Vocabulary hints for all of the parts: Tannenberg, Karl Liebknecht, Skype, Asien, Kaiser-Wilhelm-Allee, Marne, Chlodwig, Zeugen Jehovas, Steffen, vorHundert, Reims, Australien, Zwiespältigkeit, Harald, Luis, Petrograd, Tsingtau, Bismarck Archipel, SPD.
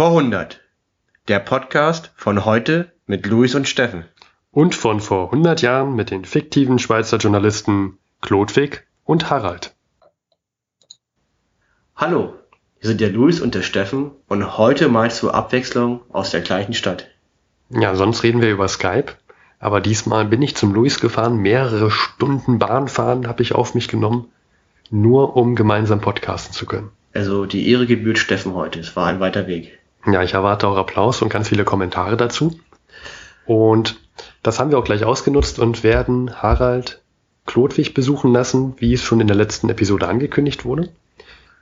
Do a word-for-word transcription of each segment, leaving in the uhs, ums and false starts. Vor hundert, der Podcast von heute mit Luis und Steffen. Und von vor hundert Jahren mit den fiktiven Schweizer Journalisten Chlodwig und Harald. Hallo, hier sind der Luis und der Steffen und heute mal zur Abwechslung aus der gleichen Stadt. Ja, sonst reden wir über Skype, aber diesmal bin ich zum Luis gefahren, mehrere Stunden Bahnfahren habe ich auf mich genommen, nur um gemeinsam podcasten zu können. Also die Ehre gebührt Steffen heute, es war ein weiter Weg. Ja, ich erwarte auch Applaus und ganz viele Kommentare dazu. Und das haben wir auch gleich ausgenutzt und werden Harald Chlodwig besuchen lassen, wie es schon in der letzten Episode angekündigt wurde.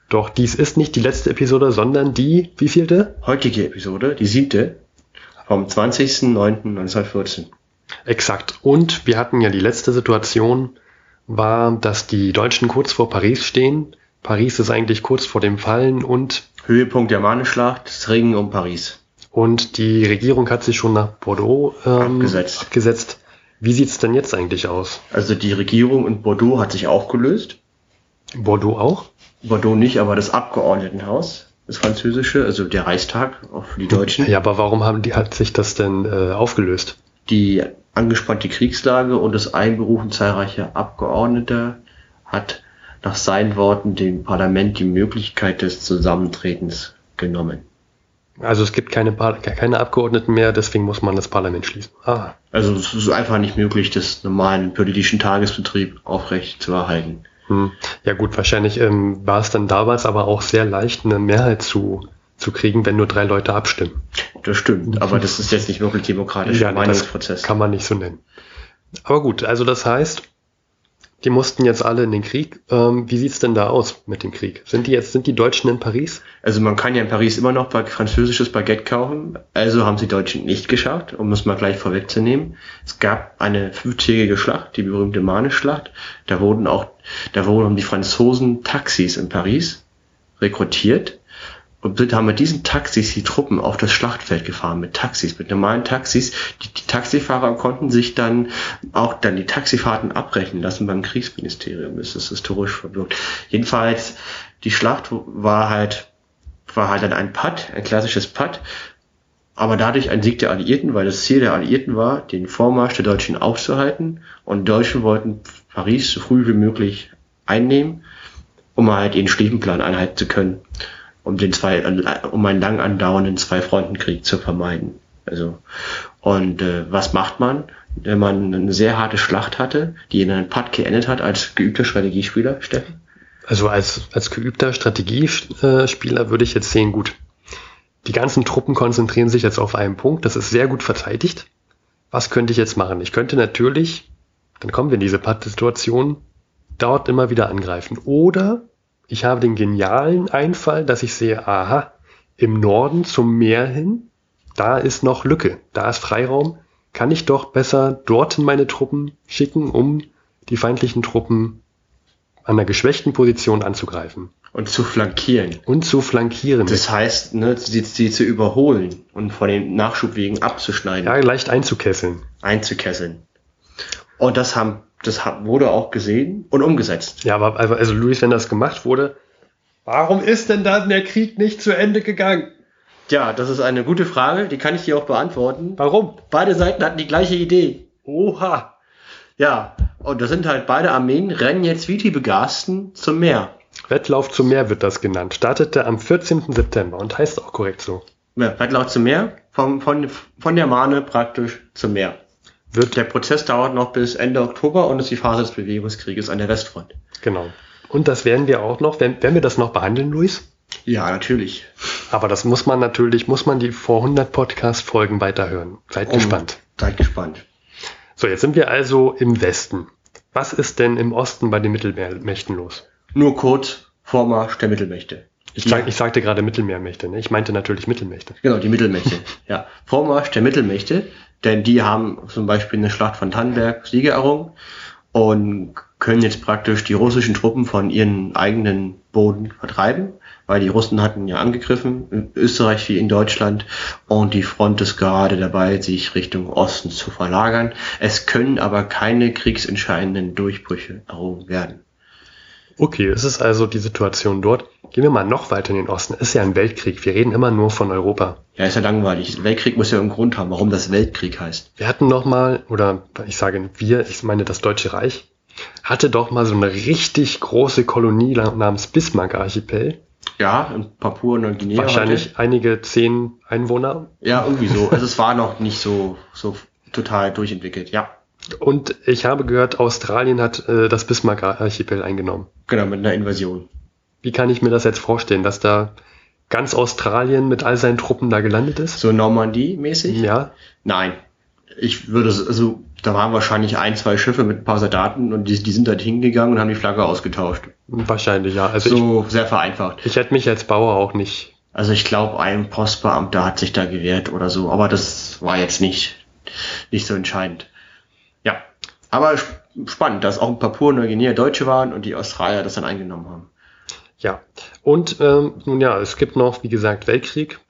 Doch dies ist nicht die letzte Episode, sondern die, wie vielte? Heutige Episode, die siebte, vom zwanzigsten neunten neunzehnhundertvierzehn. Exakt. Und wir hatten ja die letzte Situation, war, dass die Deutschen kurz vor Paris stehen. Paris ist eigentlich kurz vor dem Fallen und... Höhepunkt der Marne-Schlacht, das Ringen um Paris. Und die Regierung hat sich schon nach Bordeaux ähm, abgesetzt. abgesetzt. Wie sieht es denn jetzt eigentlich aus? Also die Regierung in Bordeaux hat sich aufgelöst. Bordeaux auch? Bordeaux nicht, aber das Abgeordnetenhaus, das französische, also der Reichstag, auch für die Deutschen. Ja, aber warum haben die, hat sich das denn äh, aufgelöst? Die angespannte Kriegslage und das Einberufen zahlreicher Abgeordneter hat nach seinen Worten dem Parlament die Möglichkeit des Zusammentretens genommen. Also es gibt keine, keine Abgeordneten mehr, deswegen muss man das Parlament schließen. Ah. Also es ist einfach nicht möglich, das normalen politischen Tagesbetrieb aufrecht zu erhalten. Hm. Ja gut, wahrscheinlich ähm, war es dann damals aber auch sehr leicht, eine Mehrheit zu zu kriegen, wenn nur drei Leute abstimmen. Das stimmt, aber das ist jetzt nicht wirklich demokratisch. Ja, Meinungsprozess. Kann man nicht so nennen. Aber gut, also das heißt... Die mussten jetzt alle in den Krieg. Ähm, wie sieht's denn da aus mit dem Krieg? Sind die jetzt, sind die Deutschen in Paris? Also man kann ja in Paris immer noch französisches Baguette kaufen. Also haben es die Deutschen nicht geschafft, um es mal gleich vorwegzunehmen. Es gab eine fünftägige Schlacht, die berühmte Marne-Schlacht. Da wurden auch, da wurden die Franzosen Taxis in Paris rekrutiert und sind, haben mit diesen Taxis die Truppen auf das Schlachtfeld gefahren, mit Taxis, mit normalen Taxis. Die, die Taxifahrer konnten sich dann auch dann die Taxifahrten abrechnen lassen beim Kriegsministerium. Das ist historisch verbürgt. Jedenfalls, die Schlacht war halt, war halt dann ein Patt, ein klassisches Patt, aber dadurch ein Sieg der Alliierten, weil das Ziel der Alliierten war, den Vormarsch der Deutschen aufzuhalten, und die Deutschen wollten Paris so früh wie möglich einnehmen, um halt ihren Stufenplan einhalten zu können. Um den zwei, um einen lang andauernden Zwei-Fronten-Krieg zu vermeiden. Also, und äh, was macht man, wenn man eine sehr harte Schlacht hatte, die in einem Patt geendet hat, als geübter Strategiespieler, Steffen? Also als als geübter Strategiespieler würde ich jetzt sehen, gut, die ganzen Truppen konzentrieren sich jetzt auf einen Punkt, das ist sehr gut verteidigt. Was könnte ich jetzt machen? Ich könnte natürlich, dann kommen wir in diese Patt-Situation, dort immer wieder angreifen. Oder... Ich habe den genialen Einfall, dass ich sehe, aha, im Norden zum Meer hin, da ist noch Lücke, da ist Freiraum, kann ich doch besser dorthin meine Truppen schicken, um die feindlichen Truppen an einer geschwächten Position anzugreifen. Und zu flankieren. Und zu flankieren. Das heißt, ne, sie, sie zu überholen und von den Nachschubwegen abzuschneiden. Ja, leicht einzukesseln. Einzukesseln. Und das haben... Das wurde auch gesehen und umgesetzt. Ja, aber also Luis, wenn das gemacht wurde, warum ist denn dann der Krieg nicht zu Ende gegangen? Ja, das ist eine gute Frage, die kann ich dir auch beantworten. Warum? Beide Seiten hatten die gleiche Idee. Oha. Ja, und das sind halt beide Armeen, rennen jetzt wie die Begasten zum Meer. Wettlauf zum Meer wird das genannt. Startete am vierzehnten September und heißt auch korrekt so. Ja, Wettlauf zum Meer, von, von, von der Marne praktisch zum Meer. Wird der Prozess dauert noch bis Ende Oktober und ist die Phase des Bewegungskrieges an der Westfront. Genau. Und das werden wir auch noch, werden, werden wir das noch behandeln, Luis? Ja, natürlich. Aber das muss man natürlich, muss man die vor hundert Podcast-Folgen weiterhören. Seid um, gespannt. Seid gespannt. So, jetzt sind wir also im Westen. Was ist denn im Osten bei den Mittelmeermächten los? Nur kurz, Vormarsch der Mittelmächte. Ich, ja. sag, ich sagte gerade Mittelmeermächte, ne? Ich meinte natürlich Mittelmächte. Genau, die Mittelmächte. Ja, Vormarsch der Mittelmächte. Denn die haben zum Beispiel in der Schlacht von Tannenberg Siege errungen und können jetzt praktisch die russischen Truppen von ihren eigenen Boden vertreiben, weil die Russen hatten ja angegriffen, in Österreich wie in Deutschland, und die Front ist gerade dabei, sich Richtung Osten zu verlagern. Es können aber keine kriegsentscheidenden Durchbrüche errungen werden. Okay, es ist also die Situation dort. Gehen wir mal noch weiter in den Osten. Ist ja ein Weltkrieg. Wir reden immer nur von Europa. Ja, ist ja langweilig. Weltkrieg muss ja einen Grund haben, warum das Weltkrieg heißt. Wir hatten noch mal, oder ich sage wir, ich meine das Deutsche Reich, hatte doch mal so eine richtig große Kolonie namens Bismarck Archipel. Ja, in Papua-Neuguinea. Wahrscheinlich hatte. Einige zehn Einwohner. Ja, irgendwie so. Also es war noch nicht so, so total durchentwickelt, ja. Und ich habe gehört, Australien hat äh, das Bismarck Archipel eingenommen. Genau, mit einer Invasion. Wie kann ich mir das jetzt vorstellen, dass da ganz Australien mit all seinen Truppen da gelandet ist? So Normandie-mäßig? Ja. Nein. Ich würde, also da waren wahrscheinlich ein, zwei Schiffe mit ein paar Soldaten und die, die sind dort hingegangen und haben die Flagge ausgetauscht. Wahrscheinlich, ja. Also so ich, sehr vereinfacht. Ich hätte mich als Bauer auch nicht... Also ich glaube, ein Postbeamter hat sich da gewehrt oder so, aber das war jetzt nicht, nicht so entscheidend. Ja, aber spannend, dass auch in Papua-Neuguinea Deutsche waren und die Australier das dann eingenommen haben. Ja, und ähm, nun ja, es gibt noch, wie gesagt, Weltkrieg.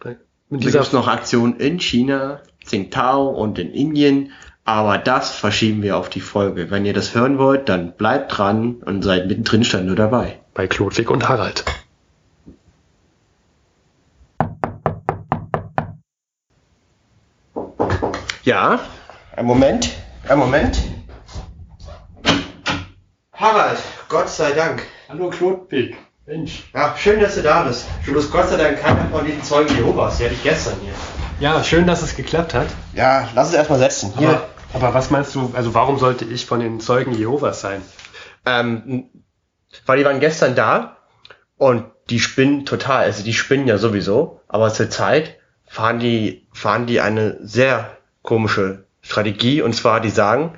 Mit dieser es gibt noch Aktionen in China, Tsingtau und in Indien, aber das verschieben wir auf die Folge. Wenn ihr das hören wollt, dann bleibt dran und seid mittendrin stand nur dabei. Bei Chlodwig und Harald. Ja, einen Moment, einen Moment. Harald, Gott sei Dank. Hallo Chlodwig. Mensch. Ja, schön, dass du da bist. Du bist Gott sei Dank keiner von diesen Zeugen Jehovas. Die hatte ich gestern hier. Ja, schön, dass es geklappt hat. Ja, lass es erstmal setzen. Hier. Aber, aber was meinst du, also warum sollte ich von den Zeugen Jehovas sein? Ähm, weil die waren gestern da und die spinnen total. Also die spinnen ja sowieso. Aber zur Zeit fahren die, fahren die eine sehr komische Strategie. Und zwar, die sagen,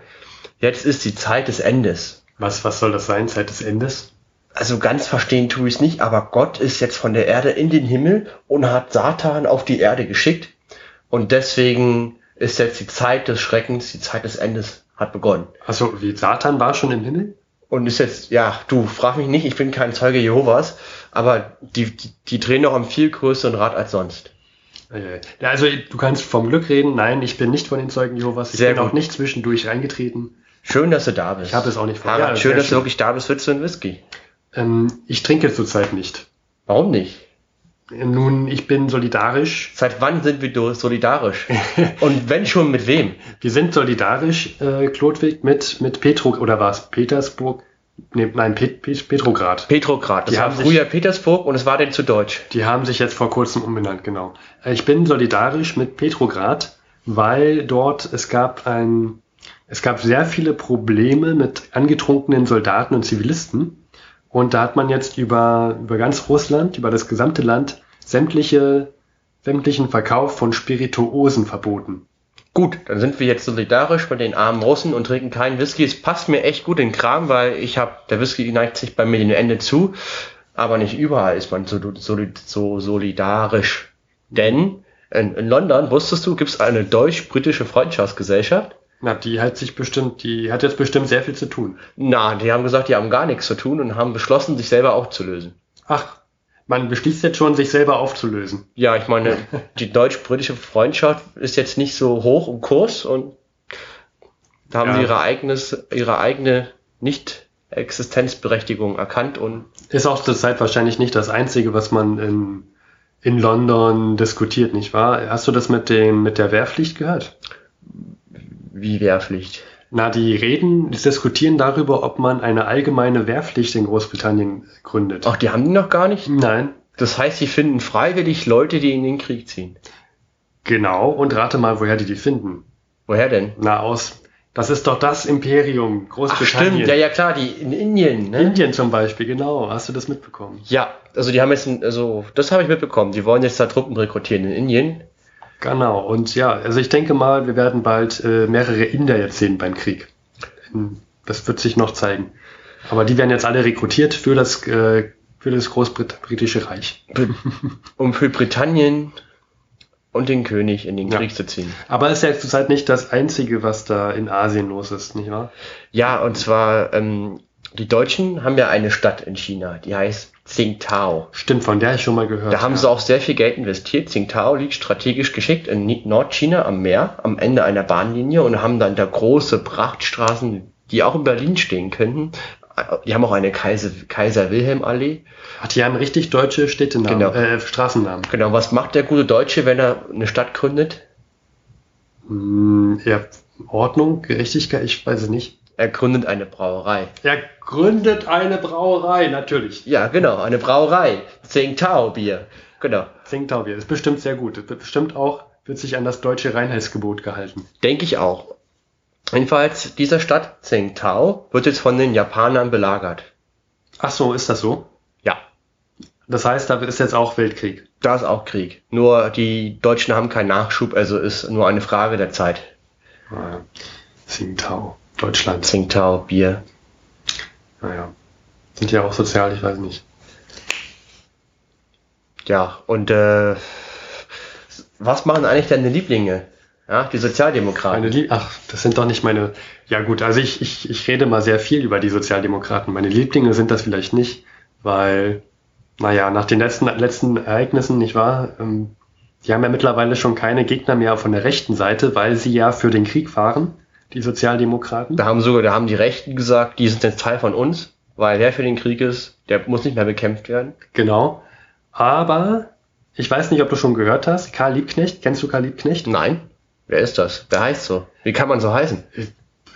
jetzt ist die Zeit des Endes. Was, was soll das sein, Zeit des Endes? Also ganz verstehen tue ich es nicht, aber Gott ist jetzt von der Erde in den Himmel und hat Satan auf die Erde geschickt. Und deswegen ist jetzt die Zeit des Schreckens, die Zeit des Endes hat begonnen. Also wie, Satan war schon im Himmel? Und ist jetzt, ja, du frag mich nicht, ich bin kein Zeuge Jehovas, aber die, die, die drehen noch am viel größeren Rad als sonst. Also du kannst vom Glück reden, nein, ich bin nicht von den Zeugen Jehovas, ich Sehr bin gut. auch nicht zwischendurch reingetreten. Schön, dass du da bist. Ich habe es auch nicht vergessen. Ja, schön, dass schön. du wirklich da bist, willst du einen Whisky? Ähm, ich trinke zurzeit nicht. Warum nicht? Nun, ich bin solidarisch. Seit wann sind wir solidarisch? Und wenn schon, mit wem? Wir sind solidarisch, äh, Chlodwig, mit, mit Petrograd, oder war es Petersburg? Nee, nein, Pet, Pet, Petrograd. Petrograd, das die war früher sich, Petersburg und es war denn zu deutsch. Die haben sich jetzt vor kurzem umbenannt, genau. Ich bin solidarisch mit Petrograd, weil dort es gab ein, es gab sehr viele Probleme mit angetrunkenen Soldaten und Zivilisten. Und da hat man jetzt über, über ganz Russland, über das gesamte Land, sämtliche, sämtlichen Verkauf von Spirituosen verboten. Gut, dann sind wir jetzt solidarisch mit den armen Russen und trinken keinen Whisky. Es passt mir echt gut in den Kram, weil ich habe, der Whisky neigt sich bei mir dem Ende zu. Aber nicht überall ist man so, so, so solidarisch. Denn in, in London, wusstest du, gibt es eine deutsch-britische Freundschaftsgesellschaft. Na, die hat sich bestimmt, die hat jetzt bestimmt sehr viel zu tun. Na, die haben gesagt, die haben gar nichts zu tun und haben beschlossen, sich selber aufzulösen. Ach, man beschließt jetzt schon, sich selber aufzulösen. Ja, ich meine, die deutsch-britische Freundschaft ist jetzt nicht so hoch im Kurs und da haben sie ja. ihre eigenes, ihre eigene Nicht-Existenzberechtigung erkannt und. Ist auch zurzeit wahrscheinlich nicht das Einzige, was man in, in London diskutiert, nicht wahr? Hast du das mit dem, mit der Wehrpflicht gehört? Wie Wehrpflicht? Na, die reden, die diskutieren darüber, ob man eine allgemeine Wehrpflicht in Großbritannien gründet. Ach, die haben die noch gar nicht? Nein. Das heißt, sie finden freiwillig Leute, die in den Krieg ziehen. Genau, und rate mal, woher die die finden. Woher denn? Na, aus, das ist doch das Imperium Großbritannien. Ach, stimmt, ja, ja, klar, die in Indien, ne? Indien zum Beispiel, genau, hast du das mitbekommen? Ja, also die haben jetzt, ein, also, das habe ich mitbekommen, die wollen jetzt da Truppen rekrutieren in Indien. Genau, und ja, also ich denke mal, wir werden bald äh, mehrere Inder jetzt sehen beim Krieg. Das wird sich noch zeigen. Aber die werden jetzt alle rekrutiert für das, äh, für das Großbritische Reich. Um für Britannien und den König in den Krieg ja. zu ziehen. Aber es ist ja zurzeit nicht das Einzige, was da in Asien los ist, nicht wahr? Ja, und zwar, ähm, die Deutschen haben ja eine Stadt in China, die heißt Tsingtau. Stimmt, von der ich schon mal gehört. Da haben ja. sie auch sehr viel Geld investiert. Tsingtau liegt strategisch geschickt in Nordchina am Meer, am Ende einer Bahnlinie und haben dann da große Prachtstraßen, die auch in Berlin stehen könnten, die haben auch eine Kaiser, Kaiser-Wilhelm-Allee. Ach, die haben richtig deutsche Städtenamen, genau. äh, Straßennamen. Genau, was macht der gute Deutsche, wenn er eine Stadt gründet? Hm, ja, Ordnung, Gerechtigkeit, ich weiß es nicht. Er gründet eine Brauerei. Er gründet eine Brauerei, natürlich. Ja, genau, eine Brauerei. Tsingtau-Bier, genau. Tsingtau-Bier, ist bestimmt sehr gut. Das wird bestimmt auch, wird sich an das deutsche Reinheitsgebot gehalten. Denke ich auch. Jedenfalls, diese Stadt Tsingtau wird jetzt von den Japanern belagert. Ach so, ist das so? Ja. Das heißt, da ist jetzt auch Weltkrieg. Da ist auch Krieg. Nur die Deutschen haben keinen Nachschub, also ist nur eine Frage der Zeit. Naja. Tsingtau, Deutschland. Tsingtau, Bier. Naja. Sind ja auch sozial, ich weiß nicht. Ja, und äh, was machen eigentlich deine Lieblinge? Ja, die Sozialdemokraten. Meine Lie- Ach, das sind doch nicht meine... Ja gut, also ich, ich, ich rede mal sehr viel über die Sozialdemokraten. Meine Lieblinge sind das vielleicht nicht, weil, naja, nach den letzten, letzten Ereignissen, nicht wahr, ähm, die haben ja mittlerweile schon keine Gegner mehr von der rechten Seite, weil sie ja für den Krieg waren, die Sozialdemokraten. Da haben sogar, da haben die Rechten gesagt, die sind jetzt Teil von uns, weil wer für den Krieg ist, der muss nicht mehr bekämpft werden. Genau, aber ich weiß nicht, ob du schon gehört hast, Karl Liebknecht, kennst du Karl Liebknecht? Nein. Wer ist das? Der heißt so. Wie kann man so heißen?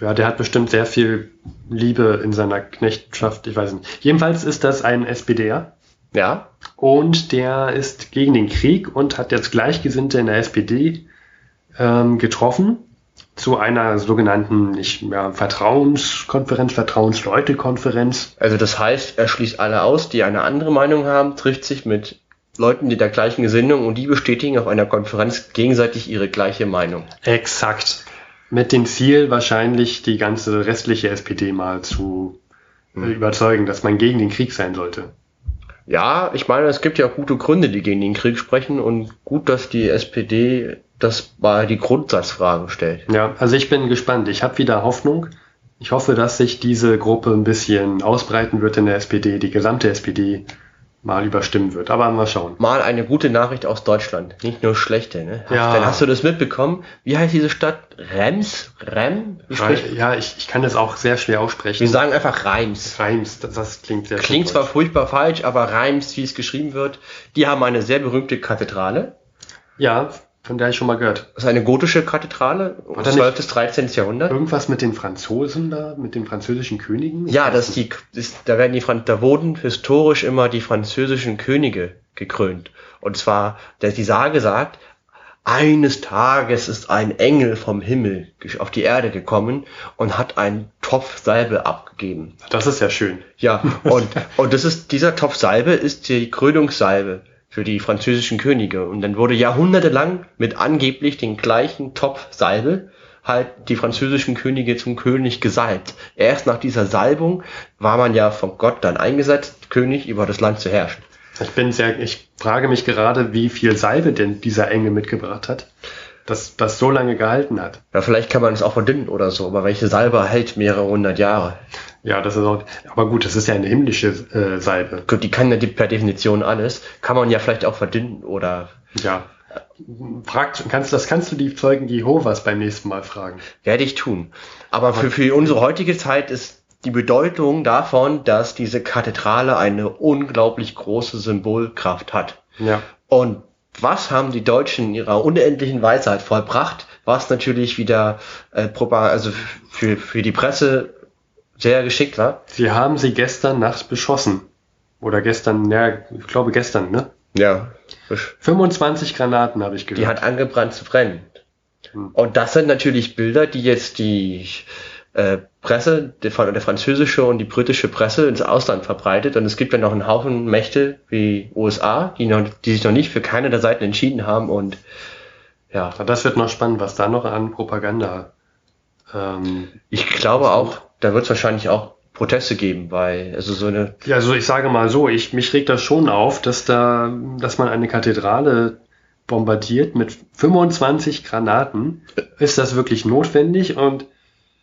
Ja, der hat bestimmt sehr viel Liebe in seiner Knechtschaft. Ich weiß nicht. Jedenfalls ist das ein SPDer. Ja. Und der ist gegen den Krieg und hat jetzt Gleichgesinnte in der S P D ähm, getroffen zu einer sogenannten nicht mehr Vertrauenskonferenz, Vertrauensleutekonferenz. Also das heißt, er schließt alle aus, die eine andere Meinung haben, trifft sich mit Leuten mit der gleichen Gesinnung und die bestätigen auf einer Konferenz gegenseitig ihre gleiche Meinung. Exakt. Mit dem Ziel wahrscheinlich die ganze restliche S P D mal zu hm. überzeugen, dass man gegen den Krieg sein sollte. Ja, ich meine, es gibt ja auch gute Gründe, die gegen den Krieg sprechen und gut, dass die S P D das mal die Grundsatzfrage stellt. Ja, also ich bin gespannt. Ich habe wieder Hoffnung. Ich hoffe, dass sich diese Gruppe ein bisschen ausbreiten wird in der S P D, die gesamte S P D mal überstimmen wird, aber mal schauen. Mal eine gute Nachricht aus Deutschland, nicht nur schlechte, ne? Ja. Hast, dann hast du das mitbekommen. Wie heißt diese Stadt? Reims? Rem? Ja, ich, ich kann das auch sehr schwer aussprechen. Wir sagen einfach Reims. Reims, das, das klingt sehr Klingt zwar furchtbar falsch, aber Reims, wie es geschrieben wird, die haben eine sehr berühmte Kathedrale. Ja, von der ich schon mal gehört. Das ist eine gotische Kathedrale, zwölften bis dreizehnten Jahrhundert. Irgendwas mit den Franzosen da, mit den französischen Königen? Ja, das die, das, da werden die Franz, da wurden historisch immer die französischen Könige gekrönt. Und zwar, dass die Sage sagt, eines Tages ist ein Engel vom Himmel auf die Erde gekommen und hat einen Topf Salbe abgegeben. Das ist ja schön. Ja, und, und das ist, dieser Topf Salbe ist die Krönungssalbe für die französischen Könige. Und dann wurde jahrhundertelang mit angeblich den gleichen Topf Salbe halt die französischen Könige zum König gesalbt. Erst nach dieser Salbung war man ja von Gott dann eingesetzt, König über das Land zu herrschen. Ich bin sehr, ich frage mich gerade, wie viel Salbe denn dieser Engel mitgebracht hat, dass das so lange gehalten hat. Ja, vielleicht kann man es auch verdünnen oder so, aber welche Salbe hält mehrere hundert Jahre? Ja, das ist auch, aber gut, das ist ja eine himmlische äh, Salbe. Gut, die kann ja per Definition alles, kann man ja vielleicht auch verdünnen oder... Ja, fragt, kannst, das kannst du die Zeugen Jehovas beim nächsten Mal fragen. Werde ich tun. Aber für, für unsere heutige Zeit ist die Bedeutung davon, dass diese Kathedrale eine unglaublich große Symbolkraft hat. Ja. Und was haben die Deutschen in ihrer unendlichen Weisheit vollbracht, was natürlich wieder äh, also für, für die Presse sehr geschickt war? Sie haben sie gestern nachts beschossen. Oder gestern, ja, ich glaube gestern, ne? Ja. fünfundzwanzig Granaten habe ich gehört. Die hat angebrannt zu brennen. Hm. Und das sind natürlich Bilder, die jetzt die äh, Presse, der, der französische und die britische Presse ins Ausland verbreitet. Und es gibt ja noch einen Haufen Mächte wie U S A, die, noch, die sich noch nicht für keine der Seiten entschieden haben. Und ja, das wird noch spannend, was da noch an Propaganda. Ähm, ich glaube auch, da wird es wahrscheinlich auch Proteste geben, weil also so eine. Ja, also ich sage mal so, ich mich regt das schon auf, dass da, dass man eine Kathedrale bombardiert mit fünfundzwanzig Granaten. Ist das wirklich notwendig? Und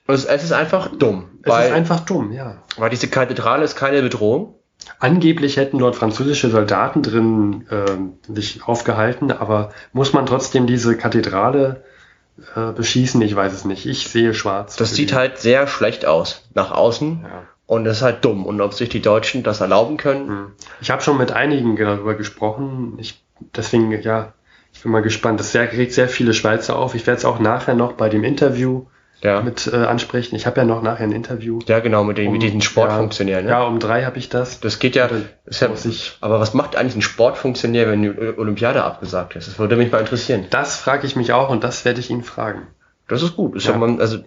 Es, es ist einfach dumm. Es weil, ist einfach dumm, ja. Weil diese Kathedrale ist keine Bedrohung. Angeblich hätten dort französische Soldaten drin äh, sich aufgehalten, aber muss man trotzdem diese Kathedrale äh, beschießen? Ich weiß es nicht. Ich sehe schwarz. Das sieht halt sehr schlecht aus nach außen. Ja. Und das ist halt dumm. Und ob sich die Deutschen das erlauben können. Ich habe schon mit einigen darüber gesprochen. Ich, deswegen, ja, ich bin mal gespannt. Das sehr, regt sehr viele Schweizer auf. Ich werde es auch nachher noch bei dem Interview ja. mit äh, ansprechen. Ich habe ja noch nachher ein Interview. Ja, genau, mit, den, um, mit diesen Sportfunktionären. Ja, ne? Ja, um drei habe ich das. Das geht ja. Das muss ich, aber was macht eigentlich ein Sportfunktionär, wenn die Olympiade abgesagt ist? Das würde mich mal interessieren. Das frage ich mich auch und das werde ich ihn fragen. Das ist gut. Das ja. ist ja man, also,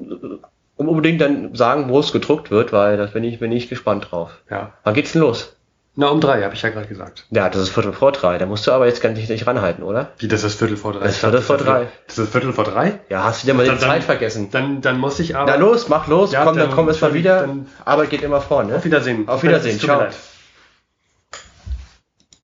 unbedingt dann sagen, wo es gedruckt wird, weil das bin ich, bin ich gespannt drauf. Ja. Wann geht's denn los? Na, um drei, habe ich ja gerade gesagt. Ja, das ist Viertel vor drei. Da musst du aber jetzt gar nicht, nicht ranhalten, oder? Wie, das ist Viertel vor drei? Das ist Viertel vor drei. Das ist Viertel vor drei? Ja, hast du dir mal dann, die Zeit dann, vergessen. Dann, dann muss ich aber... Na los, mach los, ja, komm, dann, dann komm erst mal wieder. Arbeit geht immer vor, ne? Auf Wiedersehen. Auf Wiedersehen, ciao.